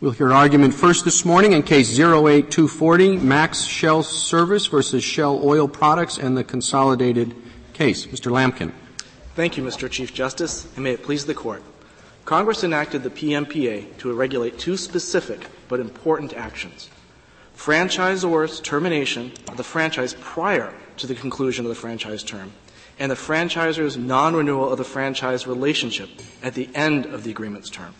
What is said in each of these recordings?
We'll hear argument first this morning in Case 08240, Max Shell Service versus Shell Oil Products, and the consolidated case. Mr. Lampkin. Thank you, Mr. Chief Justice, and may it please the Court. Congress enacted the PMPA to regulate two specific but important actions: franchisor's termination of the franchise prior to the conclusion of the franchise term, and the franchisor's non-renewal of the franchise relationship at the end of the agreement's term.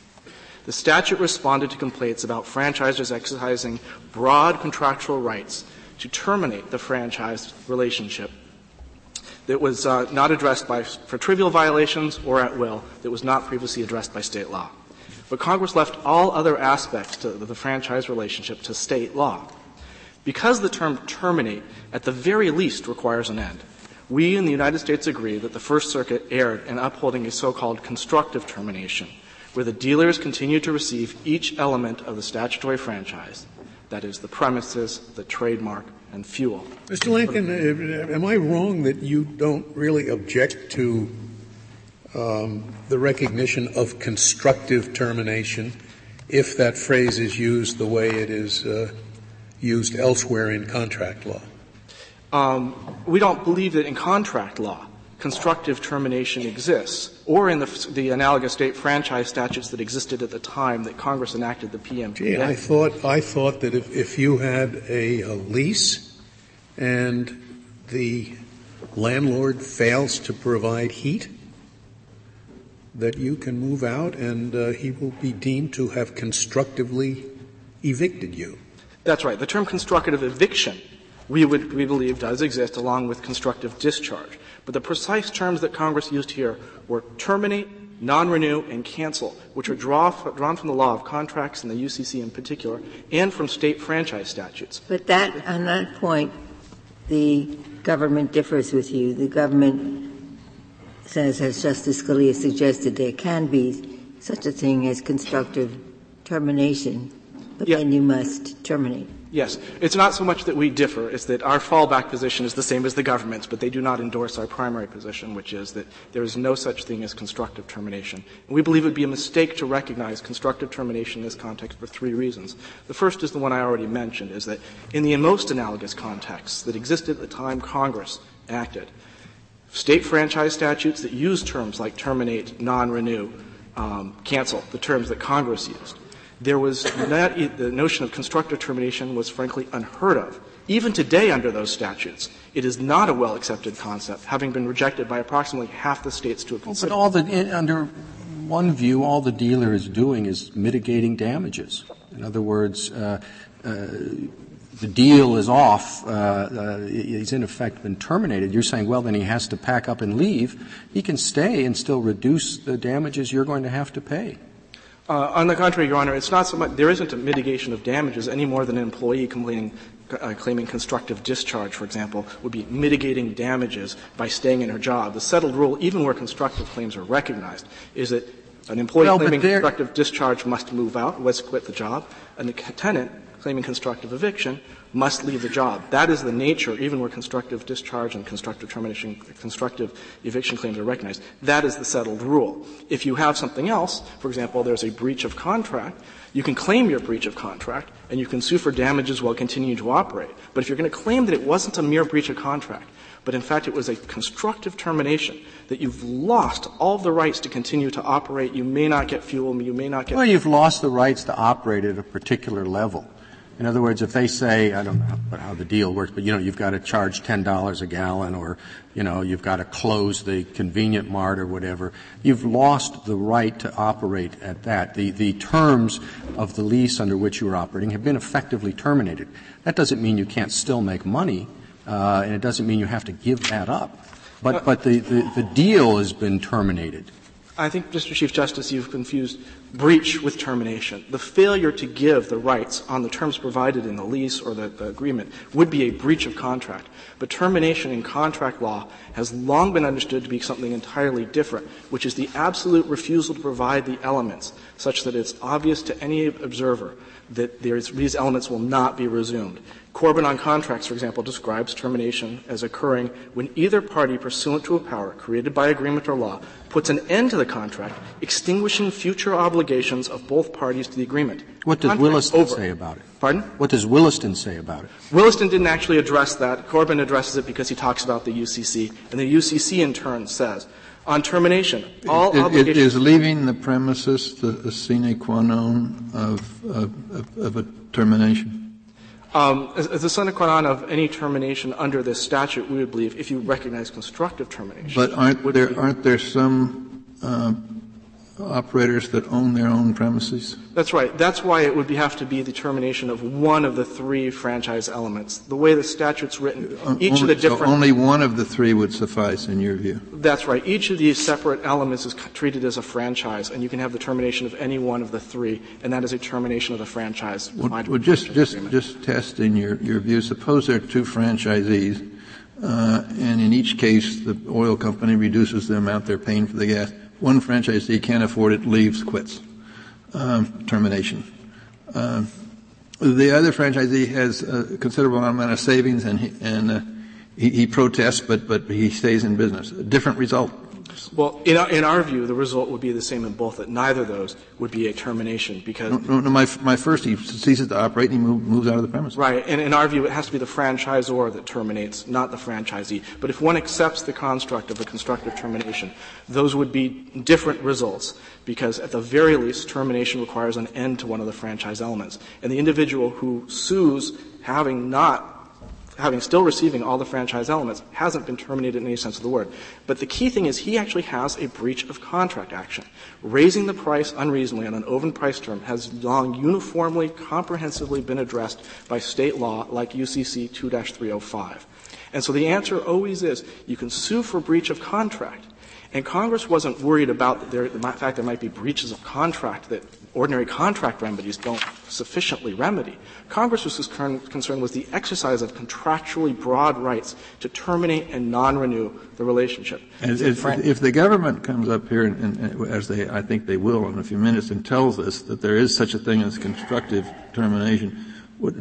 The statute responded to complaints about franchisors exercising broad contractual rights to terminate the franchise relationship that was not addressed for trivial violations or at will, that was not previously addressed by state law. But Congress left all other aspects of the franchise relationship to state law. Because the term terminate at the very least requires an end, we in the United States agree that the First Circuit erred in upholding a so-called constructive termination, where the dealers continue to receive each element of the statutory franchise, that is, the premises, the trademark, and fuel. Mr. Lincoln, am I wrong that you don't really object to the recognition of constructive termination if that phrase is used the way it is used elsewhere in contract law? We don't believe that in contract law constructive termination exists, or in the analogous state franchise statutes that existed at the time that Congress enacted the PMPA. Gee, I thought that if you had a lease and the landlord fails to provide heat, that you can move out and he will be deemed to have constructively evicted you. That's right. The term constructive eviction we believe does exist, along with constructive discharge. But the precise terms that Congress used here were terminate, non-renew, and cancel, which are drawn from the law of contracts and the UCC in particular, and from state franchise statutes. But that, on that point, the government differs with you. The government says, as Justice Scalia suggested, there can be such a thing as constructive termination, but then you must terminate. Yes. It's not so much that we differ, it's that our fallback position is the same as the government's, but they do not endorse our primary position, which is that there is no such thing as constructive termination. And we believe it would be a mistake to recognize constructive termination in this context for three reasons. The first is the one I already mentioned, is that in the most analogous contexts that existed at the time Congress acted, state franchise statutes that use terms like terminate, non-renew, cancel, the terms that Congress used, there was not, the notion of constructive termination was frankly unheard of. Even today under those statutes, it is not a well-accepted concept, having been rejected by approximately half the states to have considered. Well, but under one view, all the dealer is doing is mitigating damages. In other words, the deal is off. He's in effect been terminated. You're saying, well, then he has to pack up and leave. He can stay and still reduce the damages you're going to have to pay. On the contrary, Your Honor, it's not so much — there isn't a mitigation of damages any more than an employee claiming constructive discharge, for example, would be mitigating damages by staying in her job. The settled rule, even where constructive claims are recognized, is that an employee claiming constructive discharge must move out, must quit the job, and the tenant claiming constructive eviction must leave the job. That is the nature, even where constructive discharge and constructive termination, constructive eviction claims are recognized. That is the settled rule. If you have something else, for example, there's a breach of contract, you can claim your breach of contract and you can sue for damages while continuing to operate. But if you're going to claim that it wasn't a mere breach of contract, but in fact it was a constructive termination, that you've lost all the rights to continue to operate, you may not get fuel, you may not get — Well, you've lost the rights to operate at a particular level. In other words, if they say, I don't know how the deal works, but, you know, you've got to charge $10 a gallon, or, you know, you've got to close the convenient mart or whatever, you've lost the right to operate at that. The terms of the lease under which you were operating have been effectively terminated. That doesn't mean you can't still make money, and it doesn't mean you have to give that up. But the deal has been terminated. I think, Mr. Chief Justice, you've confused breach with termination. The failure to give the rights on the terms provided in the lease or the agreement would be a breach of contract. But termination in contract law has long been understood to be something entirely different, which is the absolute refusal to provide the elements, such that it's obvious to any observer that these elements will not be resumed. Corbin on contracts, for example, describes termination as occurring when either party, pursuant to a power created by agreement or law, puts an end to the contract, extinguishing future obligations obligations of both parties to the agreement. What does Williston say about it? Pardon? What does Williston say about it? Williston didn't actually address that. Corbin addresses it because he talks about the UCC, and the UCC in turn says, on termination, all obligations... Is leaving the premises the sine qua non of a termination? As the sine qua non of any termination under this statute, we would believe, if you recognize constructive termination... But aren't there some operators that own their own premises? That's right. That's why it would have to be the termination of one of the three franchise elements. The way the statute's written, only one of the three would suffice in your view? That's right. Each of these separate elements is treated as a franchise, and you can have the termination of any one of the three, and that is a termination of the franchise. Well, just testing your view. Suppose there are two franchisees, and in each case the oil company reduces the amount they're paying for the gas. One franchisee can't afford it, leaves, quits, termination. The other franchisee has a considerable amount of savings, and he protests, but he stays in business. A different result. Well, in our view, the result would be the same in both. That neither of those would be a termination because my first, he ceases to operate and he moves out of the premise. Right, and in our view, it has to be the franchisor that terminates, not the franchisee. But if one accepts the construct of a constructive termination, those would be different results because at the very least, termination requires an end to one of the franchise elements, and the individual who sues having still receiving all the franchise elements, hasn't been terminated in any sense of the word. But the key thing is he actually has a breach of contract action. Raising the price unreasonably on an overpriced term has long uniformly, comprehensively been addressed by state law like UCC 2-305. And so the answer always is you can sue for breach of contract. And Congress wasn't worried about the fact there might be breaches of contract that ordinary contract remedies don't sufficiently remedy. Congress's concern was the exercise of contractually broad rights to terminate and non-renew the relationship. And if the government comes up here, and as I think they will in a few minutes, and tells us that there is such a thing as constructive termination,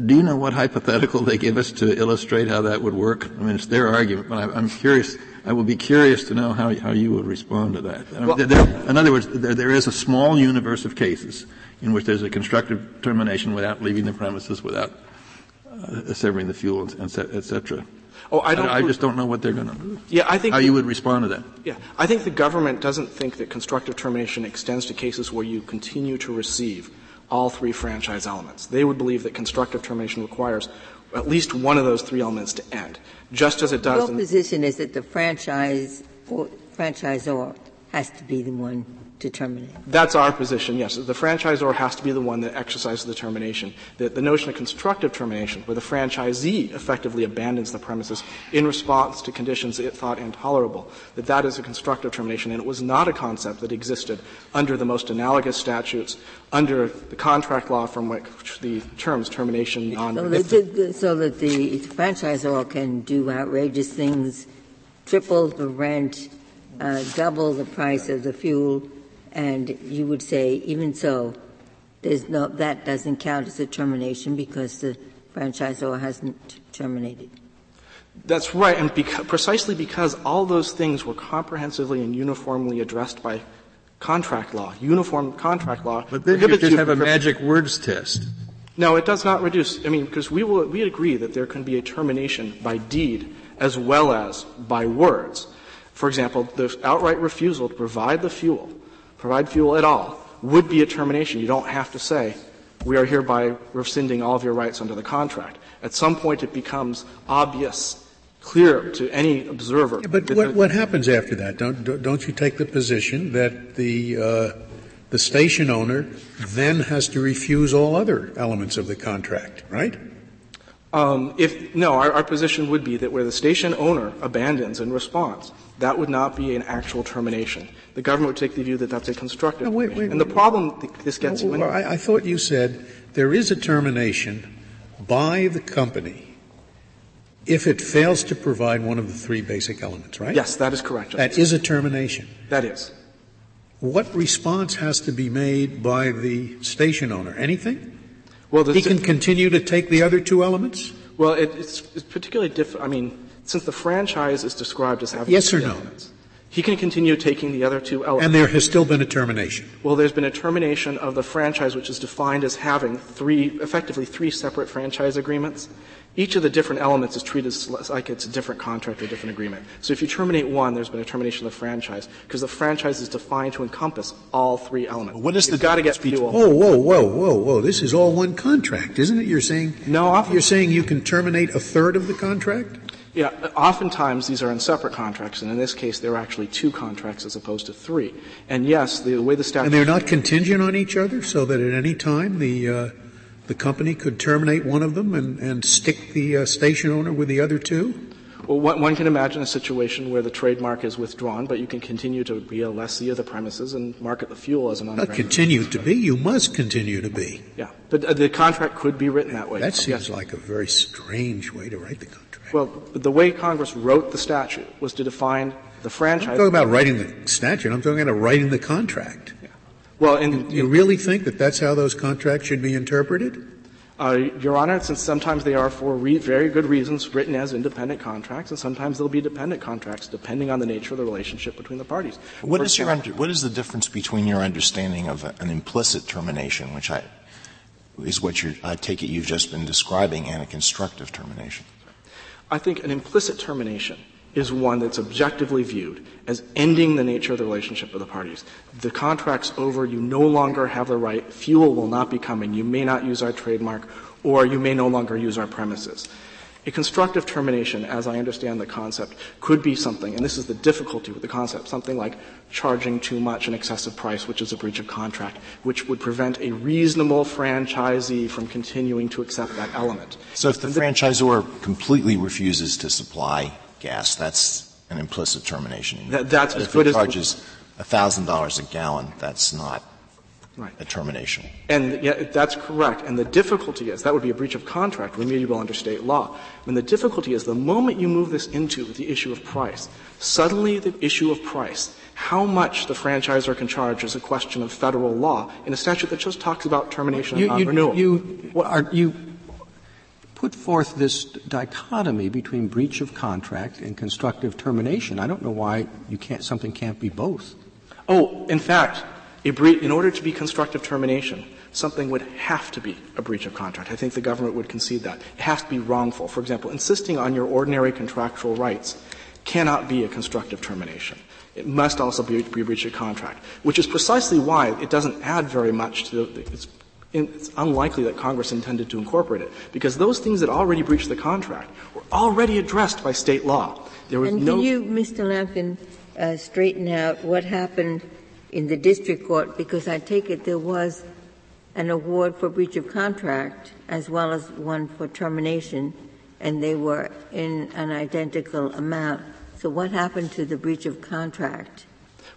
do you know what hypothetical they give us to illustrate how that would work? I mean, it's their argument, but I'm curious. I will be curious to know how you would respond to that. Well, in other words, there is a small universe of cases in which there's a constructive termination without leaving the premises, without severing the fuel, et cetera. Oh, I just don't know what they're going to do. Yeah, I think you would respond to that. Yeah, I think the government doesn't think that constructive termination extends to cases where you continue to receive all three franchise elements. They would believe that constructive termination requires at least one of those three elements to end, just as it does. Your position is that the franchisor has to be the one to terminate. That's our position, yes. The franchisor has to be the one that exercises the termination. The notion of constructive termination, where the franchisee effectively abandons the premises in response to conditions it thought intolerable, that is a constructive termination, and it was not a concept that existed under the most analogous statutes, under the contract law from which the terms termination on. So that the franchisor can do outrageous things, triple the rent, double the price of the fuel, and you would say, even so, that doesn't count as a termination because the franchisor hasn't terminated. That's right, and precisely because all those things were comprehensively and uniformly addressed by contract law, uniform contract law. But then you just have a magic words test. No, it does not reduce. I mean, because we agree that there can be a termination by deed as well as by words. For example, the outright refusal to provide fuel at all would be a termination. You don't have to say, we are hereby rescinding all of your rights under the contract. At some point, it becomes obvious, clear to any observer. Yeah, but what happens after that? Don't you take the position that the station owner then has to refuse all other elements of the contract, right? Our position would be that where the station owner abandons in response, that would not be an actual termination. The government would take the view that that's a constructive termination. And the problem this gets you into. I thought you said there is a termination by the company if it fails to provide one of the three basic elements, right? Yes, that is correct. That is a termination. That is. What response has to be made by the station owner? Anything? Well, he can continue to take the other two elements? Well, it's particularly different. I mean, since the franchise is described as having yes or no elements, he can continue taking the other two elements. And there has still been a termination. Well, there's been a termination of the franchise, which is defined as having effectively three separate franchise agreements. Each of the different elements is treated like it's a different contract or a different agreement. So if you terminate one, there's been a termination of the franchise, because the franchise is defined to encompass all three elements. What is Whoa. This is all one contract, isn't it? You're saying? No, often, you're saying you can terminate a third of the contract? Yeah, oftentimes these are in separate contracts, and in this case, there are actually two contracts as opposed to three. And yes, the way the statute. And they're not contingent on each other, so that at any time the company could terminate one of them and stick the station owner with the other two? Well, one can imagine a situation where the trademark is withdrawn, but you can continue to be a lessee of the premises and market the fuel as an on-premise. Not continue to be. You must continue to be. Yeah. But the contract could be written that way. That seems like a very strange way to write the contract. Well, the way Congress wrote the statute was to define the franchise. I'm talking about writing the statute. I'm talking about writing the contract. Yeah. Well, you really think that that's how those contracts should be interpreted? Your Honor, since sometimes they are for very good reasons written as independent contracts, and sometimes they'll be dependent contracts depending on the nature of the relationship between the parties. What is the difference between your understanding of an implicit termination, which is what I take it you've just been describing, and a constructive termination? I think an implicit termination is one that's objectively viewed as ending the nature of the relationship of the parties. The contract's over. You no longer have the right. Fuel will not be coming. You may not use our trademark, or you may no longer use our premises. A constructive termination, as I understand the concept, could be something, and this is the difficulty with the concept, something like charging too much an excessive price, which is a breach of contract, which would prevent a reasonable franchisee from continuing to accept that element. So if the franchisor completely refuses to supply gas, that's an implicit termination. That's as good as. If it charges $1,000 a gallon, that's not a termination. And yeah, that's correct. And the difficulty is that would be a breach of contract, remediable under state law. And the difficulty is the moment you move this into the issue of price, suddenly the issue of price, how much the franchisor can charge, is a question of federal law in a statute that just talks about termination and non-renewal. You put forth this dichotomy between breach of contract and constructive termination. I don't know why you can't — something can't be both. Oh, in fact, in order to be constructive termination, something would have to be a breach of contract. I think the government would concede that. It has to be wrongful. For example, insisting on your ordinary contractual rights cannot be a constructive termination. It must also be a breach of contract, which is precisely why it doesn't add very much to it's unlikely that Congress intended to incorporate it, because those things that already breached the contract were already addressed by state law. There was and no. Can you, Mr. Lampkin, straighten out what happened in the district court? Because I take it there was an award for breach of contract as well as one for termination, and they were in an identical amount. So what happened to the breach of contract?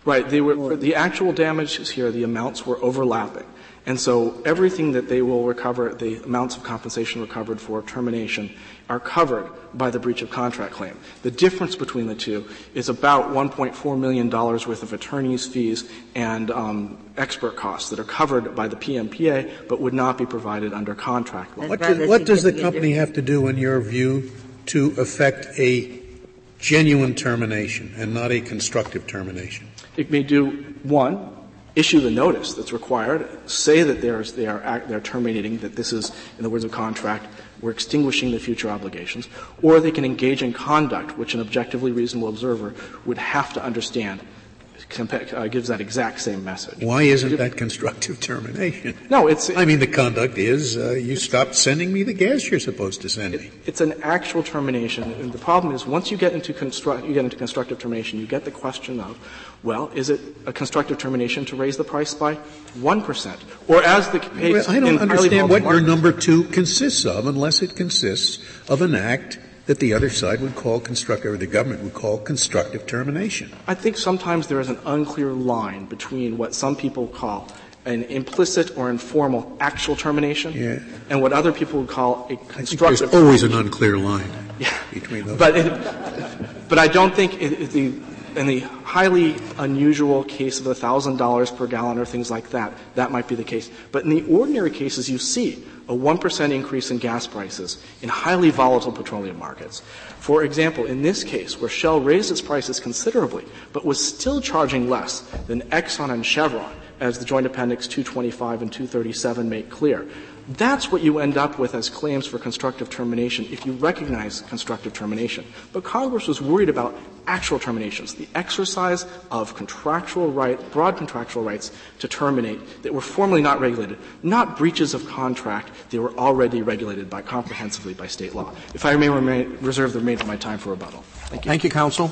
Right. For the actual damages here, the amounts were overlapping. And so everything that they will recover, the amounts of compensation recovered for termination, are covered by the breach of contract claim. The difference between the two is about $1.4 million worth of attorney's fees and expert costs that are covered by the PMPA but would not be provided under contract law. What does the company have to do, in your view, to effect a genuine termination and not a constructive termination? It may do, one, issue the notice that's required, say that they're terminating, that this is, in the words of contract, we're extinguishing the future obligations, or they can engage in conduct which an objectively reasonable observer would have to understand gives that exact same message. Why isn't that constructive termination? No, the conduct is you stopped sending me the gas you're supposed to send me. It's an actual termination, and the problem is once you get into constructive termination, you get the question of, well, is it a constructive termination to raise the price by 1%? Or as the case I don't understand what your number two consists of, unless it consists of an act that the other side would call constructive, or the government would call constructive termination. I think sometimes there is an unclear line between what some people call an implicit or informal actual termination and what other people would call a constructive termination. There's always an unclear line between those. But I don't think the in the highly unusual case of $1,000 per gallon or things like that, that might be the case. But in the ordinary cases, you see a 1% increase in gas prices in highly volatile petroleum markets. For example, in this case, where Shell raised its prices considerably, but was still charging less than Exxon and Chevron, as the Joint Appendix 225 and 237 make clear. That's what you end up with as claims for constructive termination if you recognize constructive termination. But Congress was worried about actual terminations, the exercise of contractual right, broad contractual rights to terminate that were formally not regulated, not breaches of contract that were already regulated by comprehensively by state law. If I may reserve the remainder of my time for rebuttal. Thank you. Thank you, counsel.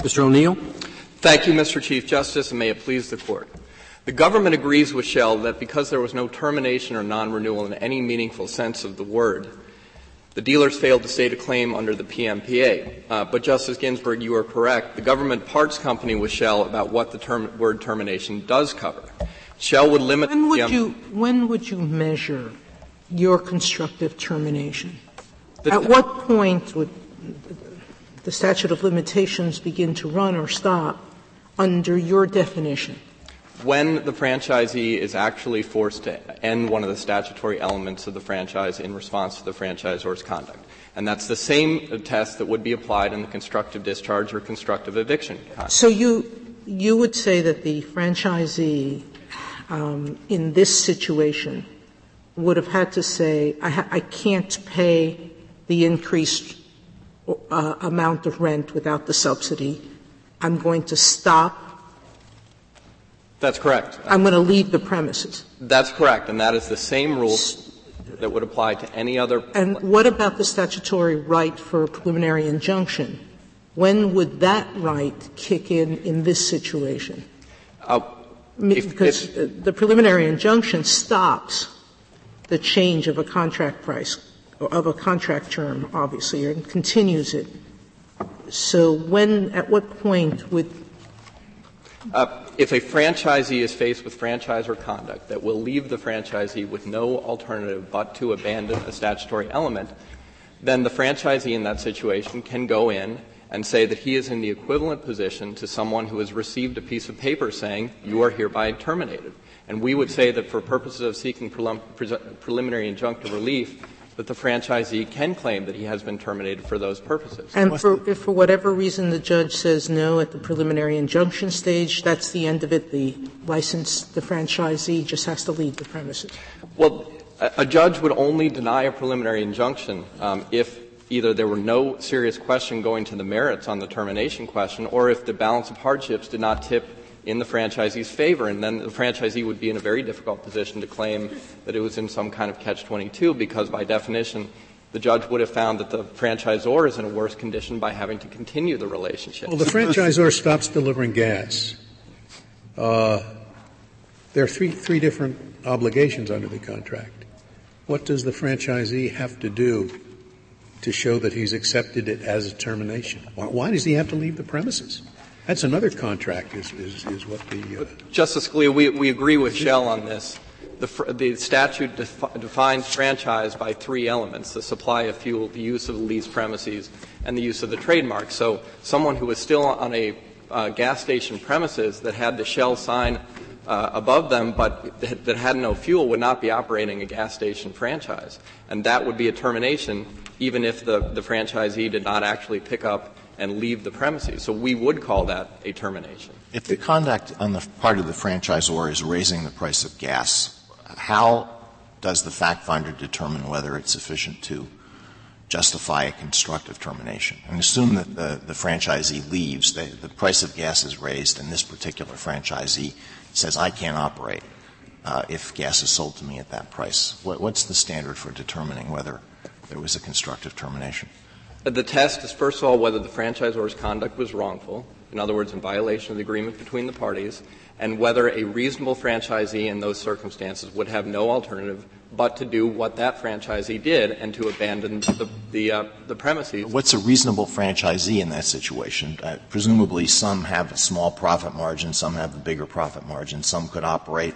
Mr. O'Neill. Thank you, Mr. Chief Justice, and may it please the Court. The government agrees with Shell that because there was no termination or non-renewal in any meaningful sense of the word, the dealers failed to state a claim under the PMPA. But, Justice Ginsburg, you are correct. The government parts company with Shell about what the word termination does cover. Shell would limit the When would you measure your constructive termination? At what point would the statute of limitations begin to run or stop under your definition? When the franchisee is actually forced to end one of the statutory elements of the franchise in response to the franchisor's conduct. And that's the same test that would be applied in the constructive discharge or constructive eviction context. So you would say that the franchisee in this situation would have had to say, I can't pay the increased amount of rent without the subsidy. I'm going to stop. That's correct. I'm going to leave the premises. That's correct. And that is the same rule that would apply to any other. And what about the statutory right for a preliminary injunction? When would that right kick in this situation? Because the preliminary injunction stops the change of a contract price. Of a contract term, obviously, and continues it. So when, at what point would if a franchisee is faced with franchisor conduct that will leave the franchisee with no alternative but to abandon a statutory element, then the franchisee in that situation can go in and say that he is in the equivalent position to someone who has received a piece of paper saying, you are hereby terminated. And we would say that for purposes of seeking preliminary injunctive relief, that the franchisee can claim that he has been terminated for those purposes. And if for whatever reason the judge says no at the preliminary injunction stage, that's the end of it. The franchisee just has to leave the premises. Well, a judge would only deny a preliminary injunction if either there were no serious question going to the merits on the termination question, or if the balance of hardships did not tip in the franchisee's favor, and then the franchisee would be in a very difficult position to claim that it was in some kind of catch-22, because by definition, the judge would have found that the franchisor is in a worse condition by having to continue the relationship. Well, the franchisor stops delivering gas. There are three different obligations under the contract. What does the franchisee have to do to show that he's accepted it as a termination? Why does he have to leave the premises? That's another contract is what the Justice Scalia, we agree with Shell on this. The statute defines franchise by three elements: the supply of fuel, the use of the leased premises, and the use of the trademark. So someone who was still on a gas station premises that had the Shell sign above them but that had no fuel would not be operating a gas station franchise. And that would be a termination even if the franchisee did not actually pick up and leave the premises. So we would call that a termination. If the conduct on the part of the franchisor is raising the price of gas, how does the fact finder determine whether it's sufficient to justify a constructive termination? And assume that the franchisee leaves, the price of gas is raised, and this particular franchisee says, I can't operate if gas is sold to me at that price. What's the standard for determining whether there was a constructive termination? The test is, first of all, whether the franchisor's conduct was wrongful, in other words, in violation of the agreement between the parties, and whether a reasonable franchisee in those circumstances would have no alternative but to do what that franchisee did and to abandon the premises. What's a reasonable franchisee in that situation? Presumably some have a small profit margin, some have a bigger profit margin, some could operate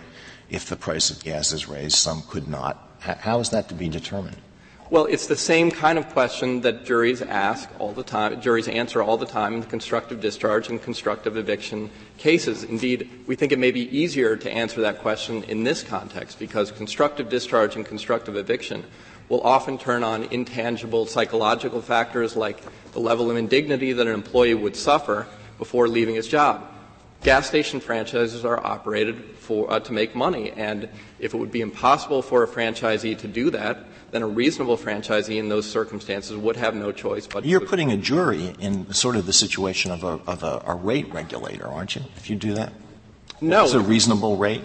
if the price of gas is raised, some could not. How is that to be determined? Well, it's the same kind of question that juries ask all the time, juries answer all the time in the constructive discharge and constructive eviction cases. Indeed, we think it may be easier to answer that question in this context because constructive discharge and constructive eviction will often turn on intangible psychological factors like the level of indignity that an employee would suffer before leaving his job. Gas station franchises are operated for, to make money, and if it would be impossible for a franchisee to do that, then a reasonable franchisee in those circumstances would have no choice but to. You're putting a jury in sort of the situation of a rate regulator, aren't you, if you do that? No. It's a reasonable rate?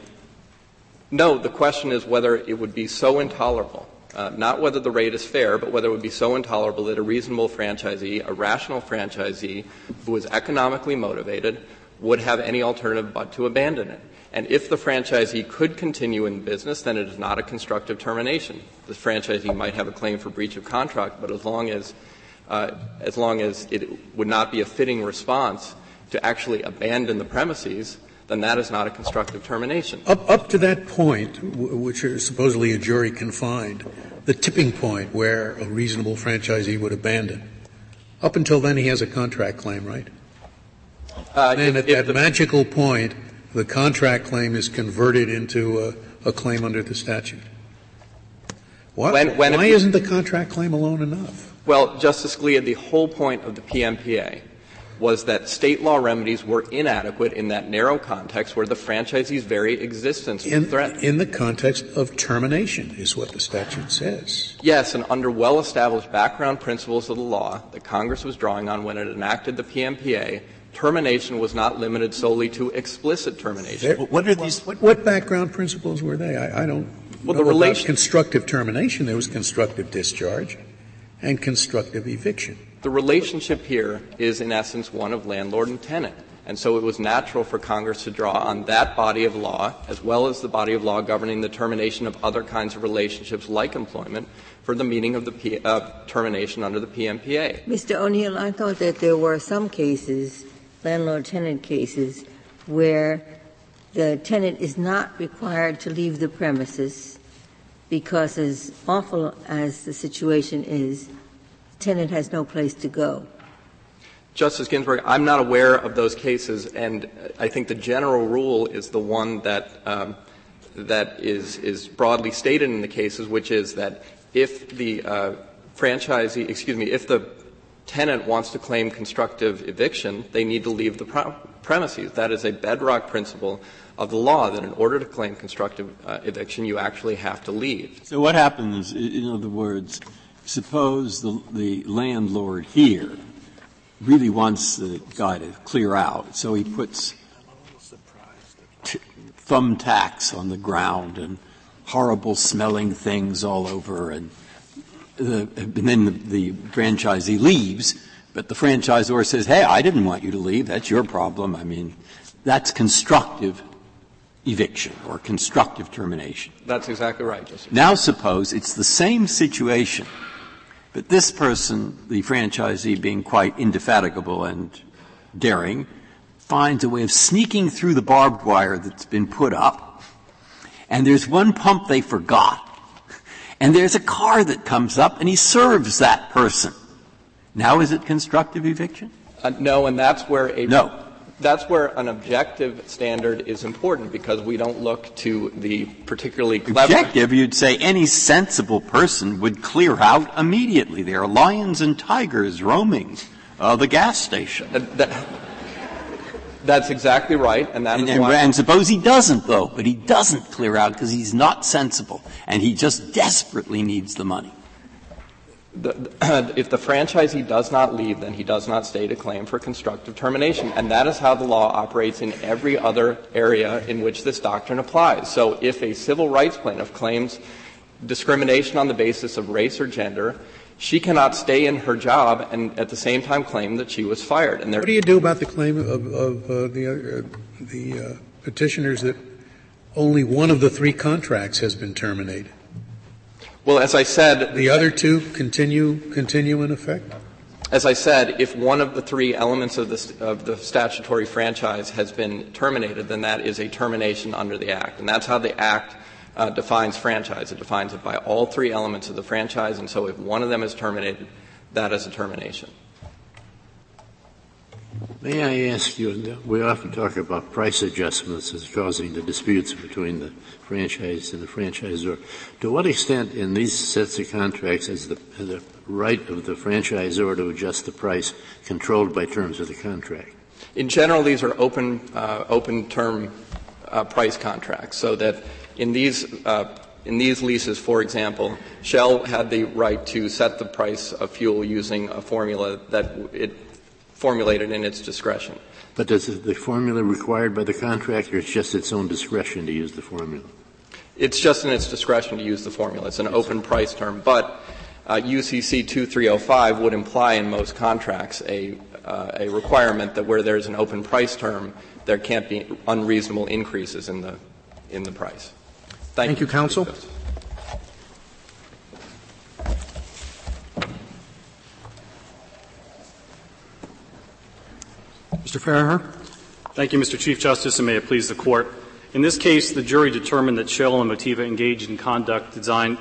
No. The question is whether it would be so intolerable, not whether the rate is fair, but whether it would be so intolerable that a reasonable franchisee, a rational franchisee who is economically motivated, would have any alternative but to abandon it. And if the franchisee could continue in business, then it is not a constructive termination. The franchisee might have a claim for breach of contract, but as long as it would not be a fitting response to actually abandon the premises, then that is not a constructive termination. Up to that point, which is supposedly a jury can find, the tipping point where a reasonable franchisee would abandon, up until then he has a contract claim, right? And at that magical point, the contract claim is converted into a claim under the statute. Why isn't the contract claim alone enough? Well, Justice Scalia, the whole point of the PMPA was that state law remedies were inadequate in that narrow context where the franchisee's very existence was threatened. In the context of termination is what the statute says. Yes, and under well-established background principles of the law that Congress was drawing on when it enacted the PMPA, termination was not limited solely to explicit termination. What background principles were they? I don't know about constructive termination. There was constructive discharge and constructive eviction. The relationship here is, in essence, one of landlord and tenant. And so it was natural for Congress to draw on that body of law, as well as the body of law governing the termination of other kinds of relationships like employment, for the meaning of the termination under the PMPA. Mr. O'Neill, I thought that there were some cases, landlord-tenant cases, where the tenant is not required to leave the premises because, as awful as the situation is, the tenant has no place to go. Justice Ginsburg, I'm not aware of those cases, and I think the general rule is the one that that is broadly stated in the cases, which is that if the if the tenant wants to claim constructive eviction, they need to leave the premises. That is a bedrock principle of the law, that in order to claim constructive eviction, you actually have to leave. So what happens, in other words, suppose the landlord here really wants the guy to clear out, so he puts thumbtacks on the ground and horrible smelling things all over, and then the franchisee leaves, but the franchisor says, hey, I didn't want you to leave, that's your problem. I mean, that's constructive eviction or constructive termination. That's exactly right, Justice. Now suppose it's the same situation, but this person, the franchisee being quite indefatigable and daring, finds a way of sneaking through the barbed wire that's been put up, and there's one pump they forgot, and there's a car that comes up, and he serves that person. Now is it constructive eviction? No, and that's where that's where an objective standard is important, because we don't look to the particularly clever. Objective, you'd say any sensible person would clear out immediately. There are lions and tigers roaming the gas station. That's exactly right, and that is why. And suppose he doesn't, though, but he doesn't clear out because he's not sensible, and he just desperately needs the money. If the franchisee does not leave, then he does not state a claim for constructive termination, and that is how the law operates in every other area in which this doctrine applies. So if a civil rights plaintiff claims discrimination on the basis of race or gender, she cannot stay in her job and at the same time claim that she was fired. And what do you do about the claim of the petitioners that only one of the three contracts has been terminated? Well, as I said, the other two continue in effect? As I said, if one of the three elements of the statutory franchise has been terminated, then that is a termination under the Act. And that's how the Act defines franchise. It defines it by all three elements of the franchise, and so if one of them is terminated, that is a termination. May I ask you, we often talk about price adjustments as causing the disputes between the franchise and the franchisor. To what extent in these sets of contracts is the right of the franchisor to adjust the price controlled by terms of the contract? In general, these are open-term price contracts, so that in these leases, for example, Shell had the right to set the price of fuel using a formula that it formulated in its discretion. But is the formula required by the contract, or it's just its own discretion to use the formula? It's just in its discretion to use the formula. It's an open price term. But UCC 2-305 would imply in most contracts a requirement that where there's an open price term, there can't be unreasonable increases in the price. Thank you, counsel. Mr. Farrer. Thank you, Mr. Chief Justice, and may it please the Court. In this case, the jury determined that Shell and Motiva engaged in conduct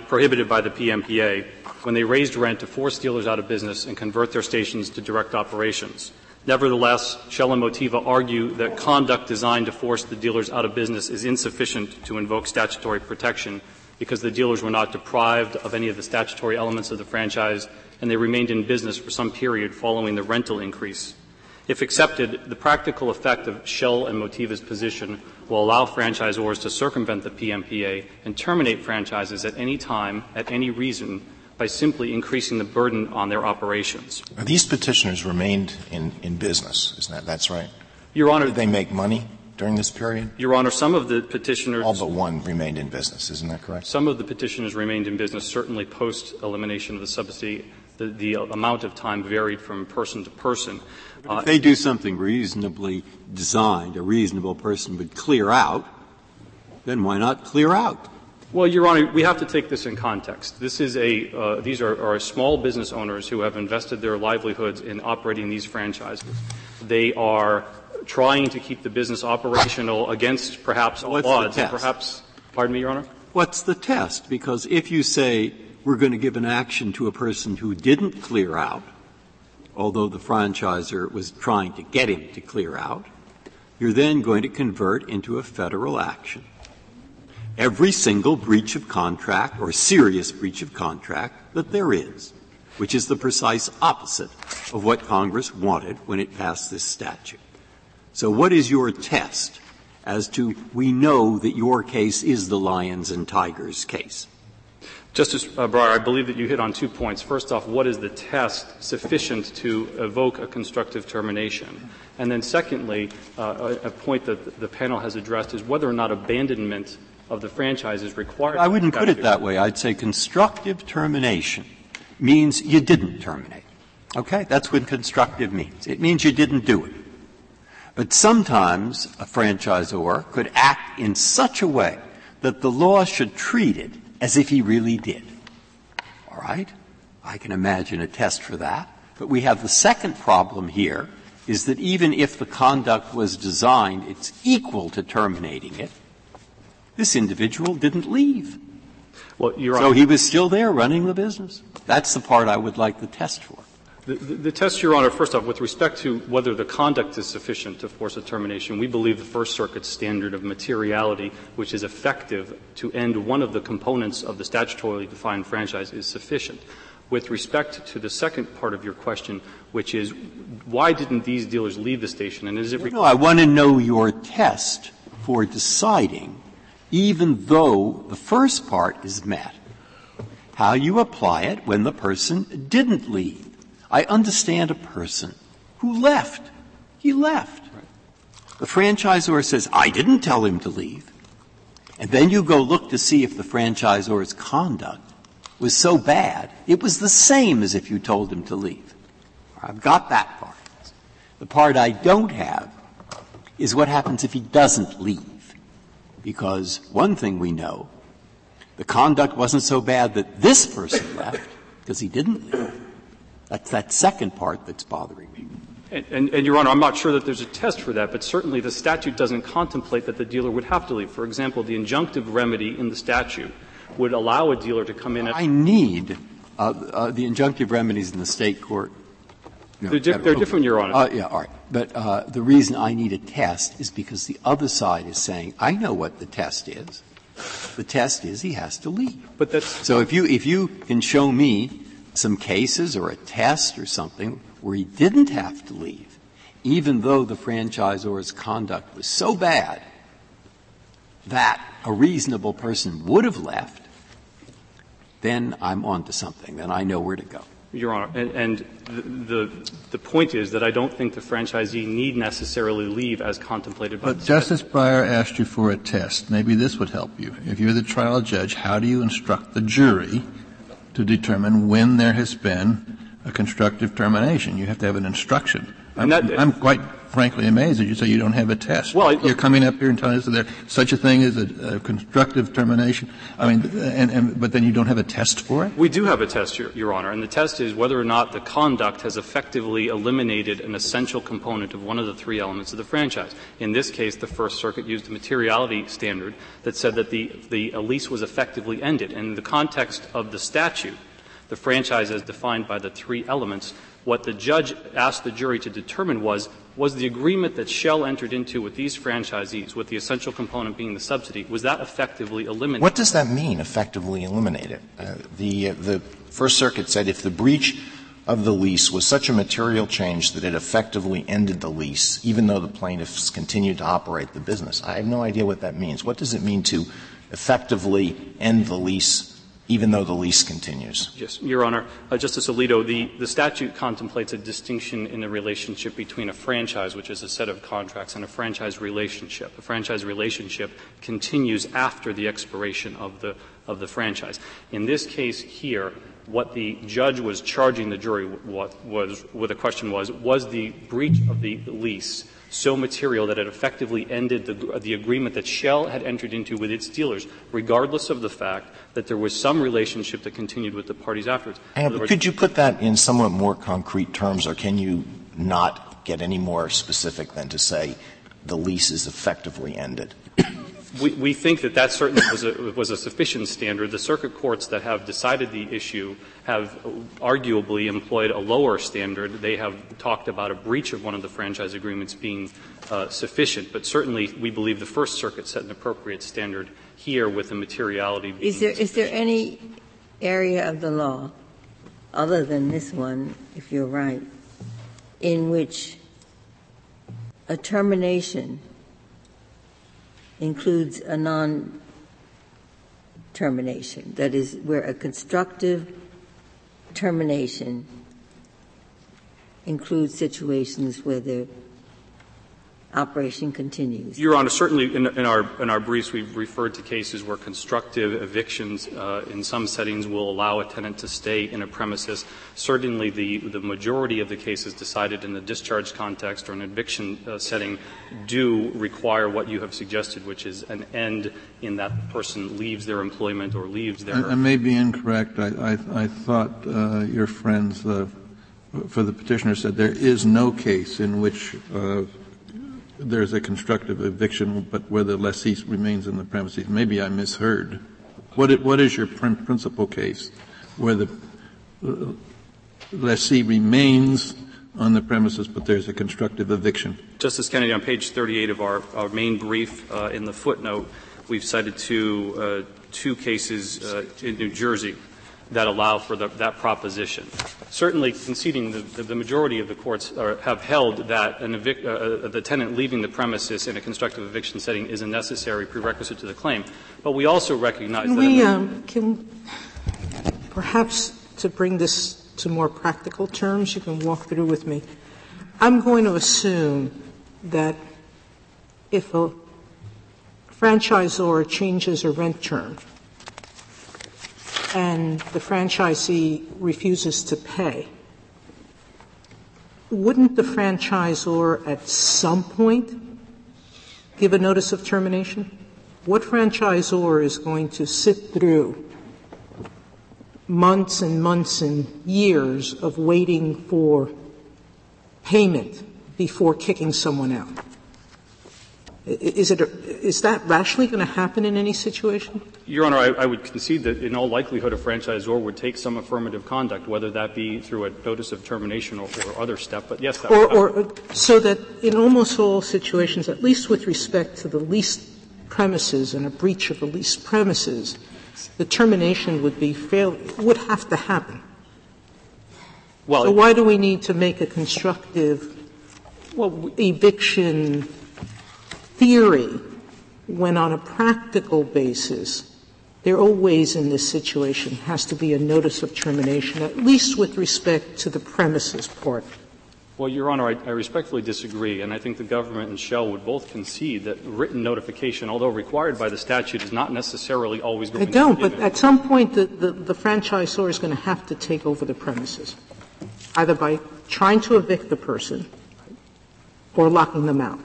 prohibited by the PMPA when they raised rent to force dealers out of business and convert their stations to direct operations. Nevertheless, Shell and Motiva argue that conduct designed to force the dealers out of business is insufficient to invoke statutory protection because the dealers were not deprived of any of the statutory elements of the franchise and they remained in business for some period following the rental increase. If accepted, the practical effect of Shell and Motiva's position will allow franchisors to circumvent the PMPA and terminate franchises at any time, at any reason, by simply increasing the burden on their operations. These petitioners remained in business, isn't that's right? Your Honor, did they make money during this period? Your Honor, some of the petitioners — all but one remained in business, isn't that correct? Some of the petitioners remained in business, certainly post-elimination of the subsidy. The amount of time varied from person to person. If they do something reasonably designed, a reasonable person would clear out, then why not clear out? Well, Your Honor, we have to take this in context. This is these are small business owners who have invested their livelihoods in operating these franchises. They are trying to keep the business operational against perhaps odds. Perhaps, pardon me, Your Honor? What's the test? Because if you say we're going to give an action to a person who didn't clear out, although the franchisor was trying to get him to clear out, you're then going to convert into a federal action. Every single breach of contract or serious breach of contract that there is, which is the precise opposite of what Congress wanted when it passed this statute. So what is your test as to we know that your case is the lions and tigers case? Justice Breyer, I believe that you hit on 2 points. First off, what is the test sufficient to evoke a constructive termination? And then secondly, a point that the panel has addressed is whether or not abandonment of the franchise is required. I wouldn't put it that way. I'd say constructive termination means you didn't terminate. Okay? That's what constructive means. It means you didn't do it. But sometimes a franchisor could act in such a way that the law should treat it as if he really did. All right? I can imagine a test for that. But we have the second problem here is that even if the conduct was designed, it's equal to terminating it, this individual didn't leave. Well, Your Honor, so he was still there running the business. That's the part I would like the test for. The test, Your Honor, first off, with respect to whether the conduct is sufficient to force a termination, we believe the First Circuit's standard of materiality, which is effective to end one of the components of the statutorily defined franchise, is sufficient. With respect to the second part of your question, which is why didn't these dealers leave the station, and is it required? No, I want to know your test for deciding, even though the first part is met, how you apply it when the person didn't leave. I understand a person who left. He left. The franchisor says, I didn't tell him to leave. And then you go look to see if the franchisor's conduct was so bad, it was the same as if you told him to leave. I've got that part. The part I don't have is what happens if he doesn't leave. Because one thing we know, the conduct wasn't so bad that this person left because he didn't leave. That's that second part that's bothering me. And, Your Honor, I'm not sure that there's a test for that, but certainly the statute doesn't contemplate that the dealer would have to leave. For example, the injunctive remedy in the statute would allow a dealer to come in at — I need the injunctive remedies in the State court. No, they're different, Your Honor. Yeah, all right. But the reason I need a test is because the other side is saying, I know what the test is. The test is he has to leave. But that's — So if you can show me some cases or a test or something where he didn't have to leave, even though the franchisor's conduct was so bad that a reasonable person would have left, then I'm on to something. Then I know where to go. Your Honor, and the point is that I don't think the franchisee need necessarily leave as contemplated by the statute. But Justice Breyer asked you for a test. Maybe this would help you. If you're the trial judge, how do you instruct the jury to determine when there has been a constructive termination? You have to have an instruction. I'm quite frankly amazed that you say you don't have a test. Well, you're coming up here and telling us that there's such a thing as a constructive termination. I mean, but then you don't have a test for it? We do have a test, Your Honor, and the test is whether or not the conduct has effectively eliminated an essential component of one of the three elements of the franchise. In this case, the First Circuit used the materiality standard that said that the lease was effectively ended. And in the context of the statute, the franchise as defined by the three elements, what the judge asked the jury to determine was the agreement that Shell entered into with these franchisees, with the essential component being the subsidy, was that effectively eliminated? What does that mean, effectively eliminated? The First Circuit said if the breach of the lease was such a material change that it effectively ended the lease, even though the plaintiffs continued to operate the business. I have no idea what that means. What does it mean to effectively end the lease, even though the lease continues? Yes, Your Honor. Justice Alito, the statute contemplates a distinction in the relationship between a franchise, which is a set of contracts, and a franchise relationship. A franchise relationship continues after the expiration of the franchise. In this case here, what the judge was charging the jury with the question was the breach of the lease so material that it effectively ended the agreement that Shell had entered into with its dealers, regardless of the fact that there was some relationship that continued with the parties afterwards. Could you put that in somewhat more concrete terms, or can you not get any more specific than to say the lease is effectively ended? We think that certainly was a sufficient standard. The circuit courts that have decided the issue have arguably employed a lower standard. They have talked about a breach of one of the franchise agreements being sufficient, but certainly we believe the First Circuit set an appropriate standard here with the materiality being sufficient. Is there any area of the law, other than this one, if you're right, in which a termination includes a non-termination, that is, where a constructive termination includes situations where the operation continues? Your Honor, certainly in our briefs we've referred to cases where constructive evictions in some settings will allow a tenant to stay in a premises. Certainly the majority of the cases decided in the discharge context or an eviction setting do require what you have suggested, which is an end in that the person leaves their employment or leaves their — I may be incorrect. I thought your friends for the petitioner said there is no case in which there is a constructive eviction, but where the lessee remains in the premises. Maybe I misheard. What is your principal case where the lessee remains on the premises, but there's a constructive eviction? Justice Kennedy, on page 38 of our main brief, in the footnote, we've cited two cases in New Jersey that allow for that proposition. Certainly, conceding the majority of the courts have held that the tenant leaving the premises in a constructive eviction setting is a necessary prerequisite to the claim. But we also recognize that — Can perhaps to bring this to more practical terms, you can walk through with me. I'm going to assume that if a franchisor changes a rent term and the franchisee refuses to pay, wouldn't the franchisor at some point give a notice of termination? What franchisor is going to sit through months and months and years of waiting for payment before kicking someone out. Is that rationally going to happen in any situation? Your Honor, I would concede that in all likelihood a franchisor would take some affirmative conduct, whether that be through a notice of termination or other step. But yes, that would happen. So that in almost all situations, at least with respect to the leased premises and a breach of the leased premises, the termination would have to happen. Well, so why do we need to make a constructive eviction theory when on a practical basis there are always in this situation has to be a notice of termination, at least with respect to the premises part? Well, Your Honor, I respectfully disagree, and I think the government and Shell would both concede that written notification, although required by the statute, is not necessarily always going to be given. I don't, but at some point the franchisor is going to have to take over the premises, either by trying to evict the person or locking them out.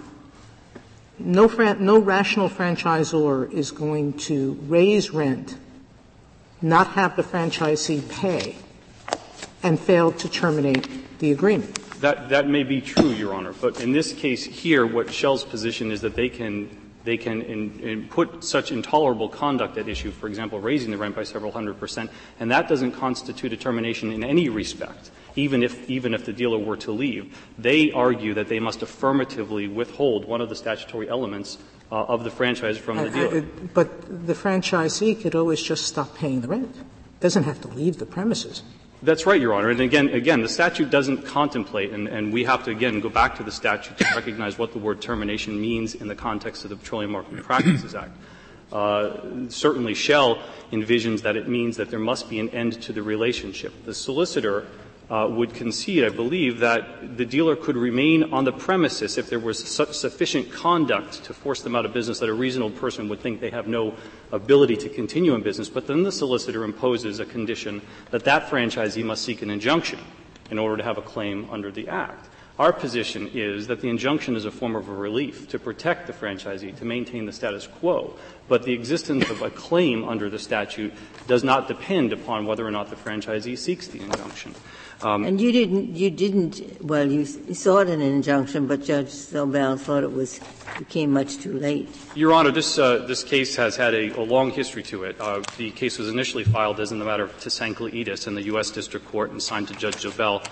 No rational franchisor is going to raise rent, not have the franchisee pay, and fail to terminate the agreement. That may be true, Your Honor, but in this case here, what Shell's position is that they can put such intolerable conduct at issue, for example, raising the rent by several 100%, and that doesn't constitute a termination in any respect. Even if the dealer were to leave, they argue that they must affirmatively withhold one of the statutory elements of the franchise from the dealer. But the franchisee could always just stop paying the rent. Doesn't have to leave the premises. That's right, Your Honor. And again, the statute doesn't contemplate, and we have to again go back to the statute to recognize what the word termination means in the context of the Petroleum Marketing Practices Act. Certainly Shell envisions that it means that there must be an end to the relationship. The solicitor would concede, I believe, that the dealer could remain on the premises if there was sufficient conduct to force them out of business that a reasonable person would think they have no ability to continue in business. But then the solicitor imposes a condition that that franchisee must seek an injunction in order to have a claim under the Act. Our position is that the injunction is a form of a relief to protect the franchisee, to maintain the status quo, but the existence of a claim under the statute does not depend upon whether or not the franchisee seeks the injunction. And you sought an injunction, but Judge Sobel thought it came much too late. Your Honor, this case has had a long history to it. The case was initially filed as in the matter of Tissankleides in the U.S. District Court and signed to Judge Sobel.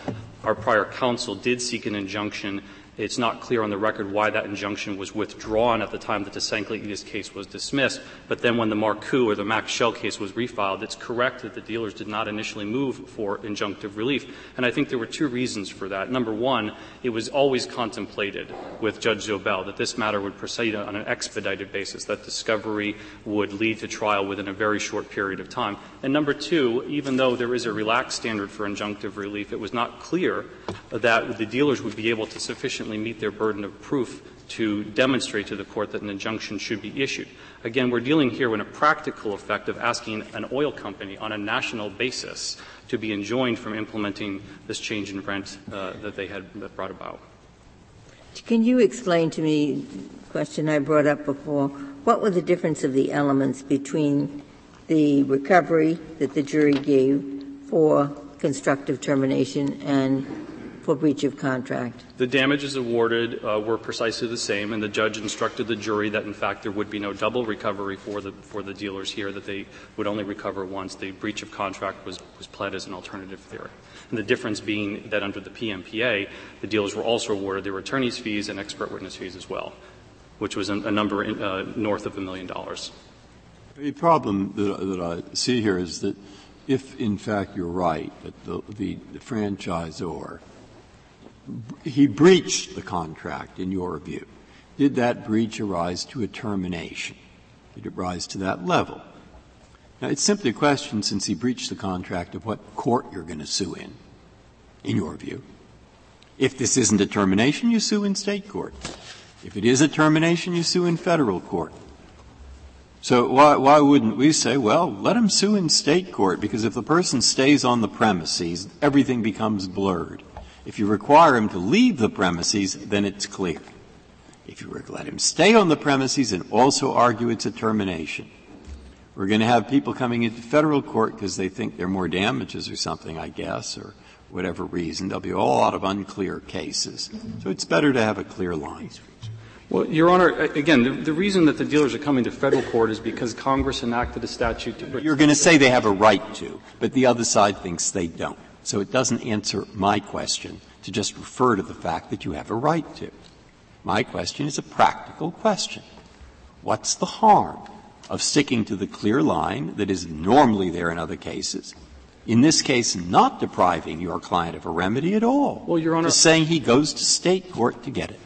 Our prior counsel did seek an injunction. It's not clear on the record why that injunction was withdrawn at the time that the Tissankleides case was dismissed. But then when the Marcoux or the Max Shell case was refiled, it's correct that the dealers did not initially move for injunctive relief. And I think there were two reasons for that. Number one, it was always contemplated with Judge Sobel that this matter would proceed on an expedited basis, that discovery would lead to trial within a very short period of time. And number two, even though there is a relaxed standard for injunctive relief, it was not clear that the dealers would be able to sufficiently meet their burden of proof to demonstrate to the Court that an injunction should be issued. Again, we're dealing here with a practical effect of asking an oil company on a national basis to be enjoined from implementing this change in rent that brought about. Can you explain to me the question I brought up before? What were the difference of the elements between the recovery that the jury gave for constructive termination and for breach of contract? The damages awarded were precisely the same, and the judge instructed the jury that, in fact, there would be no double recovery for the dealers here, that they would only recover once. The breach of contract was pled as an alternative theory. And the difference being that under the PMPA, the dealers were also awarded their attorney's fees and expert witness fees as well, which was a number north of $1 million. The problem that I see here is that if, in fact, you're right, that the franchisor he breached the contract, in your view. Did that breach arise to a termination? Did it rise to that level? Now, it's simply a question, since he breached the contract, of what court you're going to sue in your view. If this isn't a termination, you sue in state court. If it is a termination, you sue in federal court. So why wouldn't we say, well, let him sue in state court, because if the person stays on the premises, everything becomes blurred. If you require him to leave the premises, then it's clear. If you let him stay on the premises and also argue it's a termination, we're going to have people coming into federal court because they think there are more damages or something, I guess, or whatever reason. There'll be a lot of unclear cases. So it's better to have a clear line. Well, Your Honor, again, the reason that the dealers are coming to federal court is because Congress enacted a statute to — You're going to say they have a right to, but the other side thinks they don't. So it doesn't answer my question to just refer to the fact that you have a right to. My question is a practical question. What's the harm of sticking to the clear line that is normally there in other cases? In this case, not depriving your client of a remedy at all. Well, Your Honor, just saying he goes to state court to get it.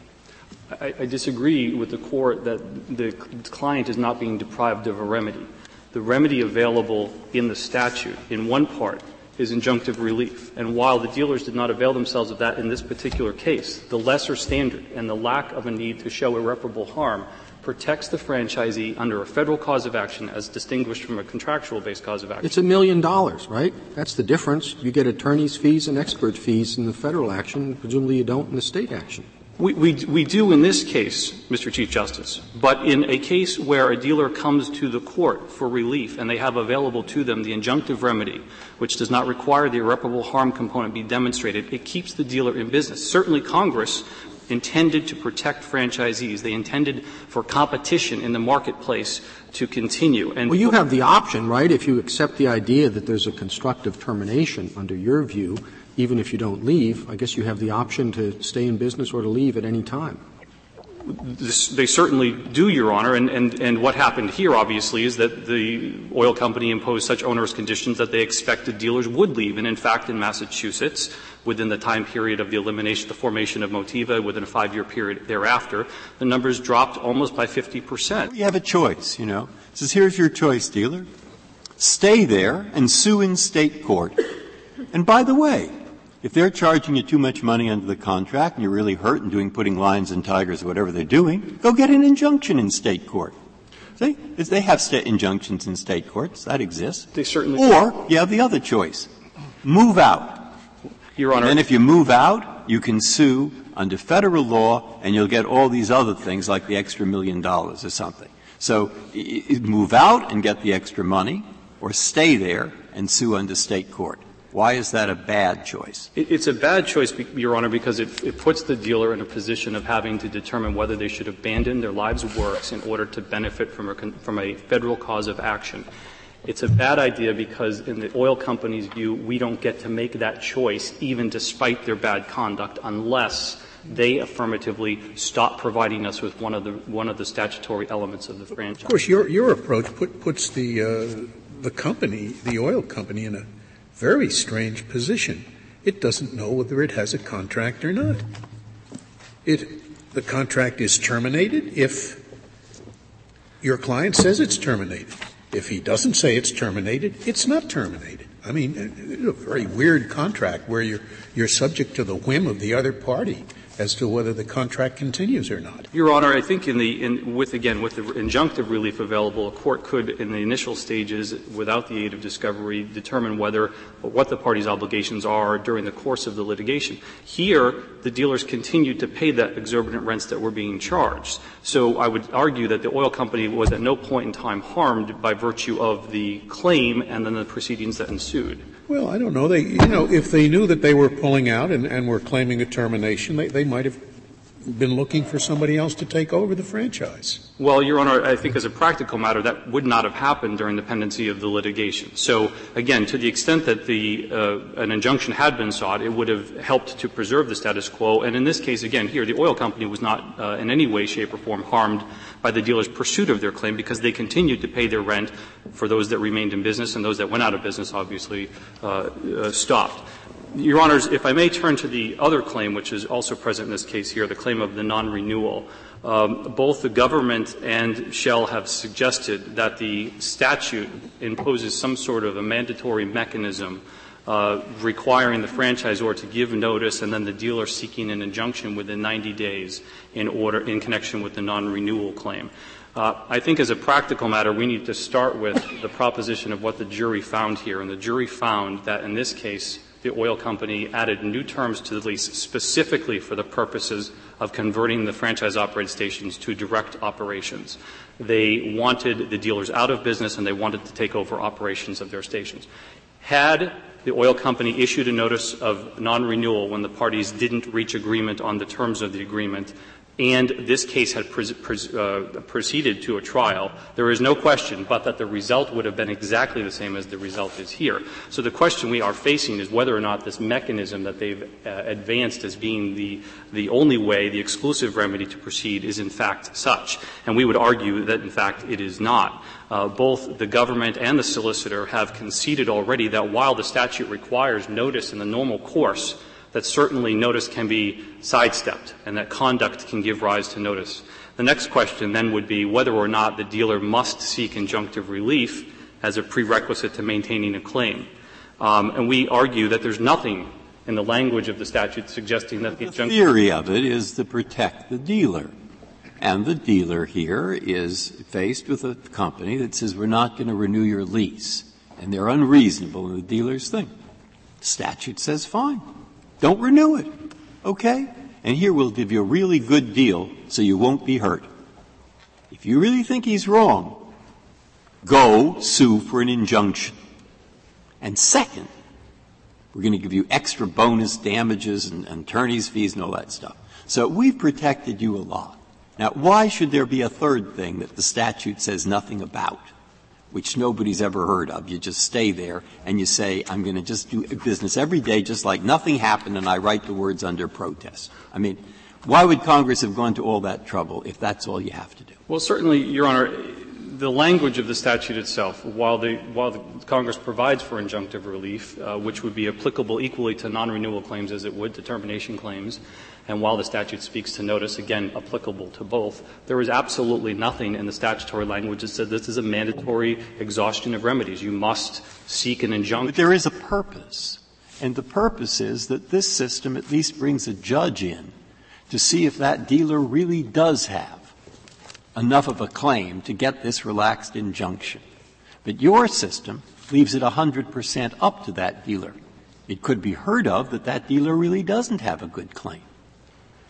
I disagree with the court that the client is not being deprived of a remedy. The remedy available in the statute, in one part, is injunctive relief. And while the dealers did not avail themselves of that in this particular case, the lesser standard and the lack of a need to show irreparable harm protects the franchisee under a federal cause of action as distinguished from a contractual-based cause of action. It's $1 million, right? That's the difference. You get attorney's fees and expert fees in the federal action. Presumably you don't in the state action. We do in this case, Mr. Chief Justice, but in a case where a dealer comes to the court for relief and they have available to them the injunctive remedy, which does not require the irreparable harm component be demonstrated, it keeps the dealer in business. Certainly Congress intended to protect franchisees. They intended for competition in the marketplace to continue. And well, you have the option, right, if you accept the idea that there's a constructive termination under your view. Even if you don't leave, I guess you have the option to stay in business or to leave at any time. They certainly do, Your Honor, and what happened here, obviously, is that the oil company imposed such onerous conditions that they expected dealers would leave. And, in fact, in Massachusetts, within the time period of the elimination, the formation of Motiva, within a 5-year period thereafter, the numbers dropped almost by 50%. You have a choice, you know. It says, here's your choice, dealer. Stay there and sue in state court. And, by the way, if they're charging you too much money under the contract and you're really hurt and putting lions and tigers or whatever they're doing, go get an injunction in state court. See? They have injunctions in state courts. That exists. They certainly do. Or you have the other choice. Move out. Your Honor. And then if you move out, you can sue under federal law and you'll get all these other things like the extra $1 million or something. So move out and get the extra money or stay there and sue under state court. Why is that a bad choice? It's a bad choice, Your Honor, because it puts the dealer in a position of having to determine whether they should abandon their lives' works in order to benefit from a federal cause of action. It's a bad idea because, in the oil company's view, we don't get to make that choice even despite their bad conduct unless they affirmatively stop providing us with one of the statutory elements of the franchise. Of course, your approach puts the company, the oil company, in a very strange position. It doesn't know whether it has a contract or not. The contract is terminated if your client says it's terminated. If he doesn't say it's terminated, it's not terminated. I mean, it's a very weird contract where you're subject to the whim of the other party as to whether the contract continues or not. Your Honor, I think with the injunctive relief available, a court could, in the initial stages, without the aid of discovery, determine what the parties' obligations are during the course of the litigation. Here, the dealers continued to pay the exorbitant rents that were being charged. So I would argue that the oil company was at no point in time harmed by virtue of the claim and then the proceedings that ensued. Well, I don't know. If they knew that they were pulling out and were claiming a termination, they might have been looking for somebody else to take over the franchise. Well, Your Honor, I think as a practical matter, that would not have happened during the pendency of the litigation. So, again, to the extent that an injunction had been sought, it would have helped to preserve the status quo. And in this case, again, here, the oil company was not in any way, shape, or form harmed by the dealer's pursuit of their claim because they continued to pay their rent for those that remained in business and those that went out of business, obviously, stopped. Your Honors, if I may turn to the other claim, which is also present in this case here, the claim of the non-renewal. Both the government and Shell have suggested that the statute imposes some sort of a mandatory mechanism requiring the franchisor to give notice and then the dealer seeking an injunction within 90 days in connection with the non-renewal claim. I think as a practical matter, we need to start with the proposition of what the jury found here. And the jury found that in this case, the oil company added new terms to the lease specifically for the purposes of converting the franchise-operated stations to direct operations. They wanted the dealers out of business, and they wanted to take over operations of their stations. Had the oil company issued a notice of non-renewal when the parties didn't reach agreement on the terms of the agreement, and this case had proceeded to a trial, there is no question but that the result would have been exactly the same as the result is here. So the question we are facing is whether or not this mechanism that they've advanced as being the only way, the exclusive remedy to proceed, is in fact such. And we would argue that, in fact, it is not. Both the government and the solicitor have conceded already that while the statute requires notice in the normal course, that certainly notice can be sidestepped and that conduct can give rise to notice. The next question then would be whether or not the dealer must seek injunctive relief as a prerequisite to maintaining a claim. And we argue that there's nothing in the language of the statute suggesting that the theory of it is to protect the dealer. And the dealer here is faced with a company that says we're not going to renew your lease. And they're unreasonable in the dealer's thing. The statute says fine. Don't renew it, okay? And here we'll give you a really good deal so you won't be hurt. If you really think he's wrong, go sue for an injunction. And second, we're going to give you extra bonus damages and attorney's fees and all that stuff. So we've protected you a lot. Now, why should there be a third thing that the statute says nothing about, which nobody's ever heard of? You just stay there and you say, I'm going to just do business every day just like nothing happened and I write the words under protest. I mean, why would Congress have gone to all that trouble if that's all you have to do? Well, certainly, Your Honor, the language of the statute itself, while the Congress provides for injunctive relief, which would be applicable equally to non-renewal claims as it would to termination claims, and while the statute speaks to notice, again, applicable to both, there is absolutely nothing in the statutory language that said this is a mandatory exhaustion of remedies. You must seek an injunction. But there is a purpose, and the purpose is that this system at least brings a judge in to see if that dealer really does have enough of a claim to get this relaxed injunction. But your system leaves it 100% up to that dealer. It could be heard of that that dealer really doesn't have a good claim.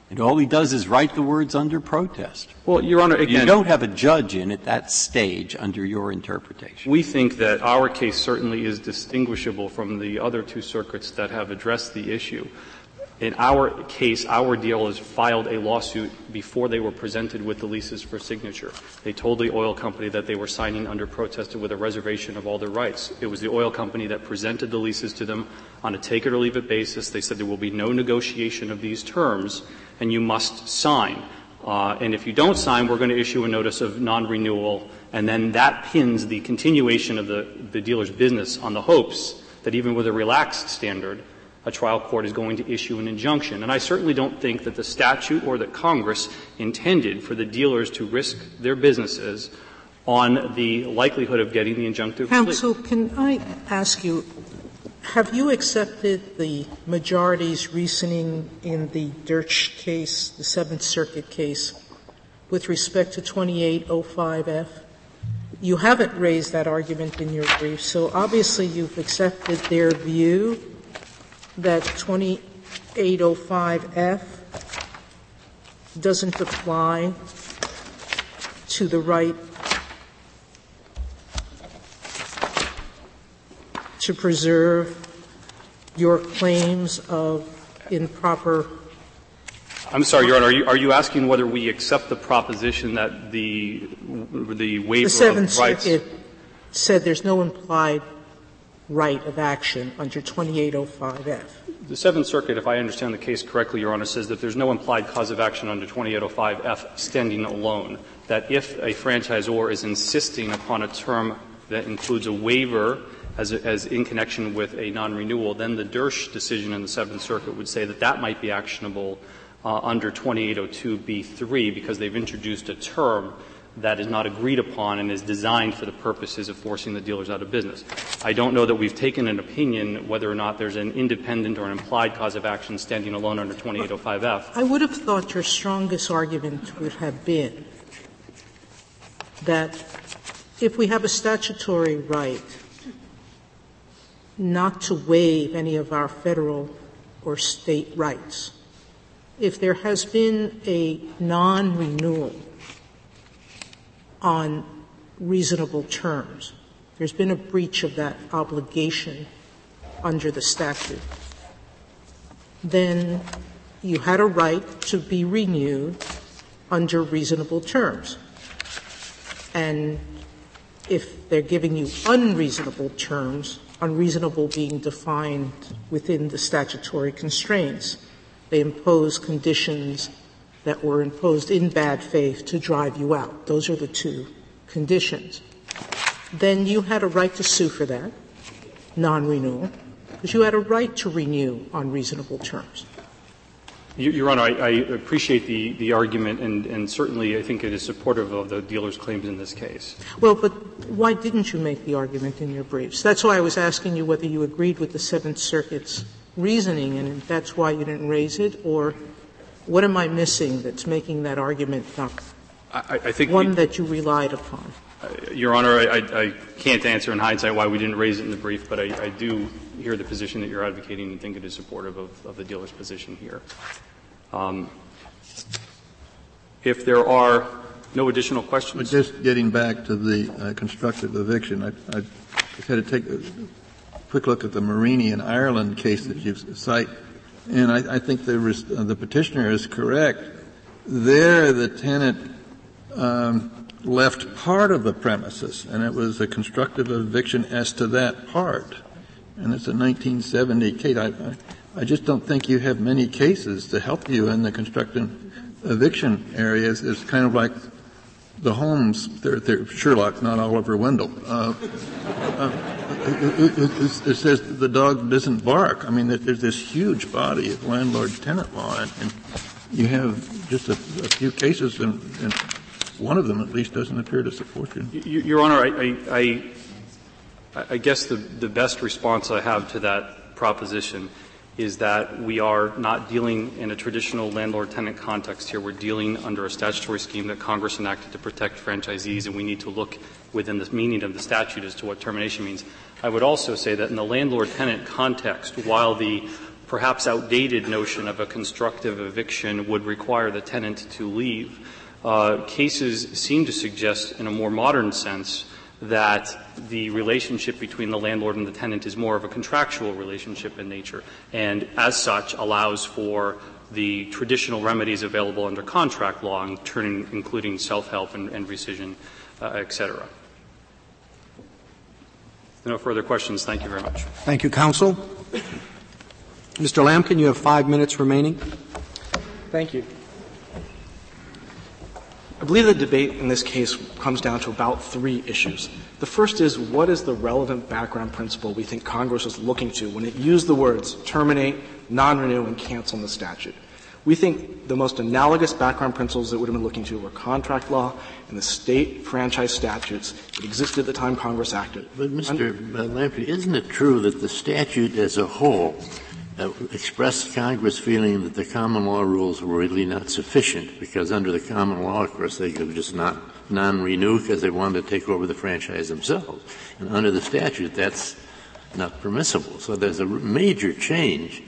And all he does is write the words under protest. Well, Your Honor, again, you don't have a judge in at that stage under your interpretation. We think that our case certainly is distinguishable from the other two circuits that have addressed the issue. In our case, our dealers filed a lawsuit before they were presented with the leases for signature. They told the oil company that they were signing under protest with a reservation of all their rights. It was the oil company that presented the leases to them on a take-it-or-leave-it basis. They said there will be no negotiation of these terms, and you must sign. And if you don't sign, we're going to issue a notice of non-renewal, and then that pins the continuation of the dealer's business on the hopes that even with a relaxed standard, a trial court is going to issue an injunction. And I certainly don't think that the statute or that Congress intended for the dealers to risk their businesses on the likelihood of getting the injunctive. Counsel, can I ask you, have you accepted the majority's reasoning in the Dirch case, the Seventh Circuit case, with respect to 2805F? You haven't raised that argument in your brief, so obviously you've accepted their view that 2805F doesn't apply to the right to preserve your claims of improper. I'm sorry, Your Honor. Are you asking whether we accept the proposition that the waiver of rights? The Seventh Circuit said there's no implied right of action under 2805F. The Seventh Circuit, if I understand the case correctly, Your Honor, says that there's no implied cause of action under 2805F standing alone, that if a franchisor is insisting upon a term that includes a waiver as in connection with a non-renewal, then the Dirch decision in the Seventh Circuit would say that that might be actionable under 2802B3 because they've introduced a term that is not agreed upon and is designed for the purposes of forcing the dealers out of business. I don't know that we've taken an opinion whether or not there's an independent or an implied cause of action standing alone under 2805F. I would have thought your strongest argument would have been that if we have a statutory right not to waive any of our federal or state rights, if there has been a non-renewal on reasonable terms, there's been a breach of that obligation under the statute, then you had a right to be renewed under reasonable terms. And if they're giving you unreasonable terms, unreasonable being defined within the statutory constraints, they impose conditions that were imposed in bad faith to drive you out. Those are the two conditions. Then you had a right to sue for that, non-renewal, because you had a right to renew on reasonable terms. Your Honor, I appreciate the argument, and certainly I think it is supportive of the dealer's claims in this case. Well, but why didn't you make the argument in your briefs? That's why I was asking you whether you agreed with the Seventh Circuit's reasoning, and that's why you didn't raise it, or what am I missing that's making that argument not I think one that you relied upon? Your Honor, I can't answer in hindsight why we didn't raise it in the brief, but I do hear the position that you're advocating and think it is supportive of the dealer's position here. If there are no additional questions. But just getting back to the constructive eviction, I just had to take a quick look at the Marini in Ireland case that you cite, and I think the petitioner is correct. There the tenant left part of the premises, and it was a constructive eviction as to that part. And it's a 1970 case. I just don't think you have many cases to help you in the constructive eviction areas. It's kind of like the Holmes, they're Sherlock, not Oliver Wendell. It says the dog doesn't bark. I mean, there's this huge body of landlord-tenant law, and you have just a few cases, and one of them at least doesn't appear to support you. Your Honor, I guess the best response I have to that proposition is that we are not dealing in a traditional landlord-tenant context here. We're dealing under a statutory scheme that Congress enacted to protect franchisees, and we need to look within the meaning of the statute as to what termination means. I would also say that in the landlord-tenant context, while the perhaps outdated notion of a constructive eviction would require the tenant to leave, cases seem to suggest in a more modern sense that the relationship between the landlord and the tenant is more of a contractual relationship in nature, and as such allows for the traditional remedies available under contract law, including self-help and rescission, et cetera. No further questions. Thank you very much. Thank you, counsel. Mr. Lamkin, you have 5 minutes remaining. Thank you. I believe the debate in this case comes down to about three issues. The first is, what is the relevant background principle we think Congress was looking to when it used the words terminate, non-renew, and cancel in the statute? We think the most analogous background principles that would have been looking to were contract law and the state franchise statutes that existed at the time Congress acted. But, Mr. Lamkin, isn't it true that the statute as a whole expressed Congress feeling that the common law rules were really not sufficient, because under the common law, of course, they could just not non-renew because they wanted to take over the franchise themselves. And under the statute, that's not permissible. So there's a major change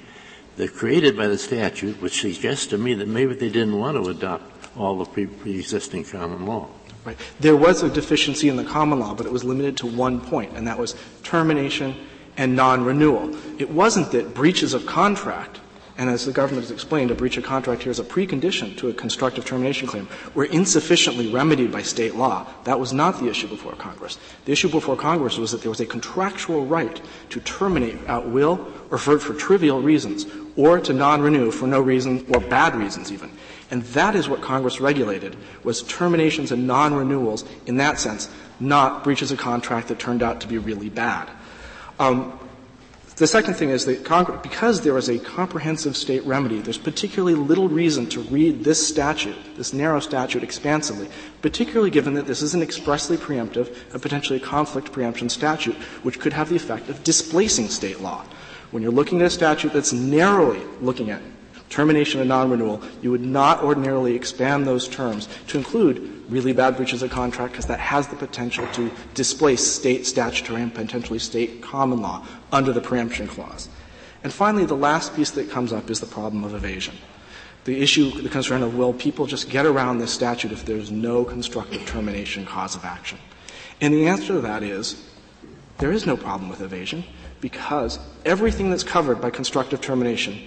that created by the statute, which suggests to me that maybe they didn't want to adopt all the pre-existing common law. Right. There was a deficiency in the common law, but it was limited to one point, and that was termination and non-renewal. It wasn't that breaches of contract, and as the government has explained, a breach of contract here is a precondition to a constructive termination claim, were insufficiently remedied by state law. That was not the issue before Congress. The issue before Congress was that there was a contractual right to terminate at will or for trivial reasons, or to non-renew for no reason or bad reasons even. And that is what Congress regulated, was terminations and non-renewals in that sense, not breaches of contract that turned out to be really bad. The second thing is that because there is a comprehensive state remedy, there's particularly little reason to read this statute, this narrow statute, expansively, particularly given that this is an expressly preemptive and potentially a conflict preemption statute, which could have the effect of displacing state law. When you're looking at a statute that's narrowly looking at termination and non-renewal, you would not ordinarily expand those terms to include really bad breaches of contract, because that has the potential to displace state statutory and potentially state common law under the preemption clause. And finally, the last piece that comes up is the problem of evasion. The issue, the concern of, will people just get around this statute if there's no constructive termination cause of action? And the answer to that is, there is no problem with evasion. because everything that's covered by constructive termination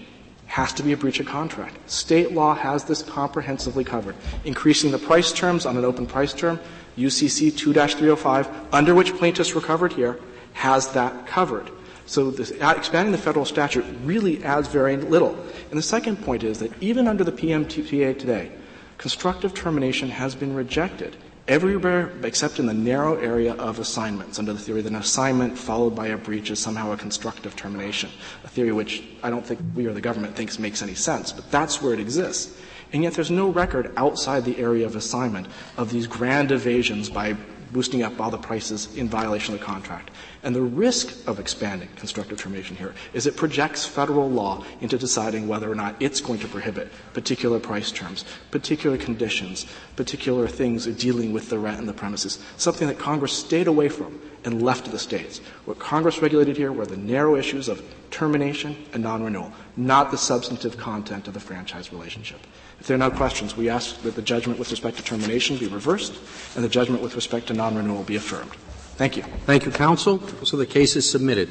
has to be a breach of contract. State law has this comprehensively covered. Increasing the price terms on an open price term, UCC 2-305, under which plaintiffs recovered here, has that covered. So this, expanding the federal statute really adds very little. And the second point is that even under the PMPA today, constructive termination has been rejected everywhere except in the narrow area of assignments, under the theory that an assignment followed by a breach is somehow a constructive termination, a theory which I don't think we or the government thinks makes any sense, but that's where it exists. And yet there's no record outside the area of assignment of these grand evasions by boosting up all the prices in violation of the contract. And the risk of expanding constructive termination here is it projects federal law into deciding whether or not it's going to prohibit particular price terms, particular conditions, particular things dealing with the rent and the premises, something that Congress stayed away from and left to the states. What Congress regulated here were the narrow issues of termination and non-renewal, not the substantive content of the franchise relationship. If there are no questions, we ask that the judgment with respect to termination be reversed and the judgment with respect to non-renewal be affirmed. Thank you. Thank you, counsel. So the case is submitted.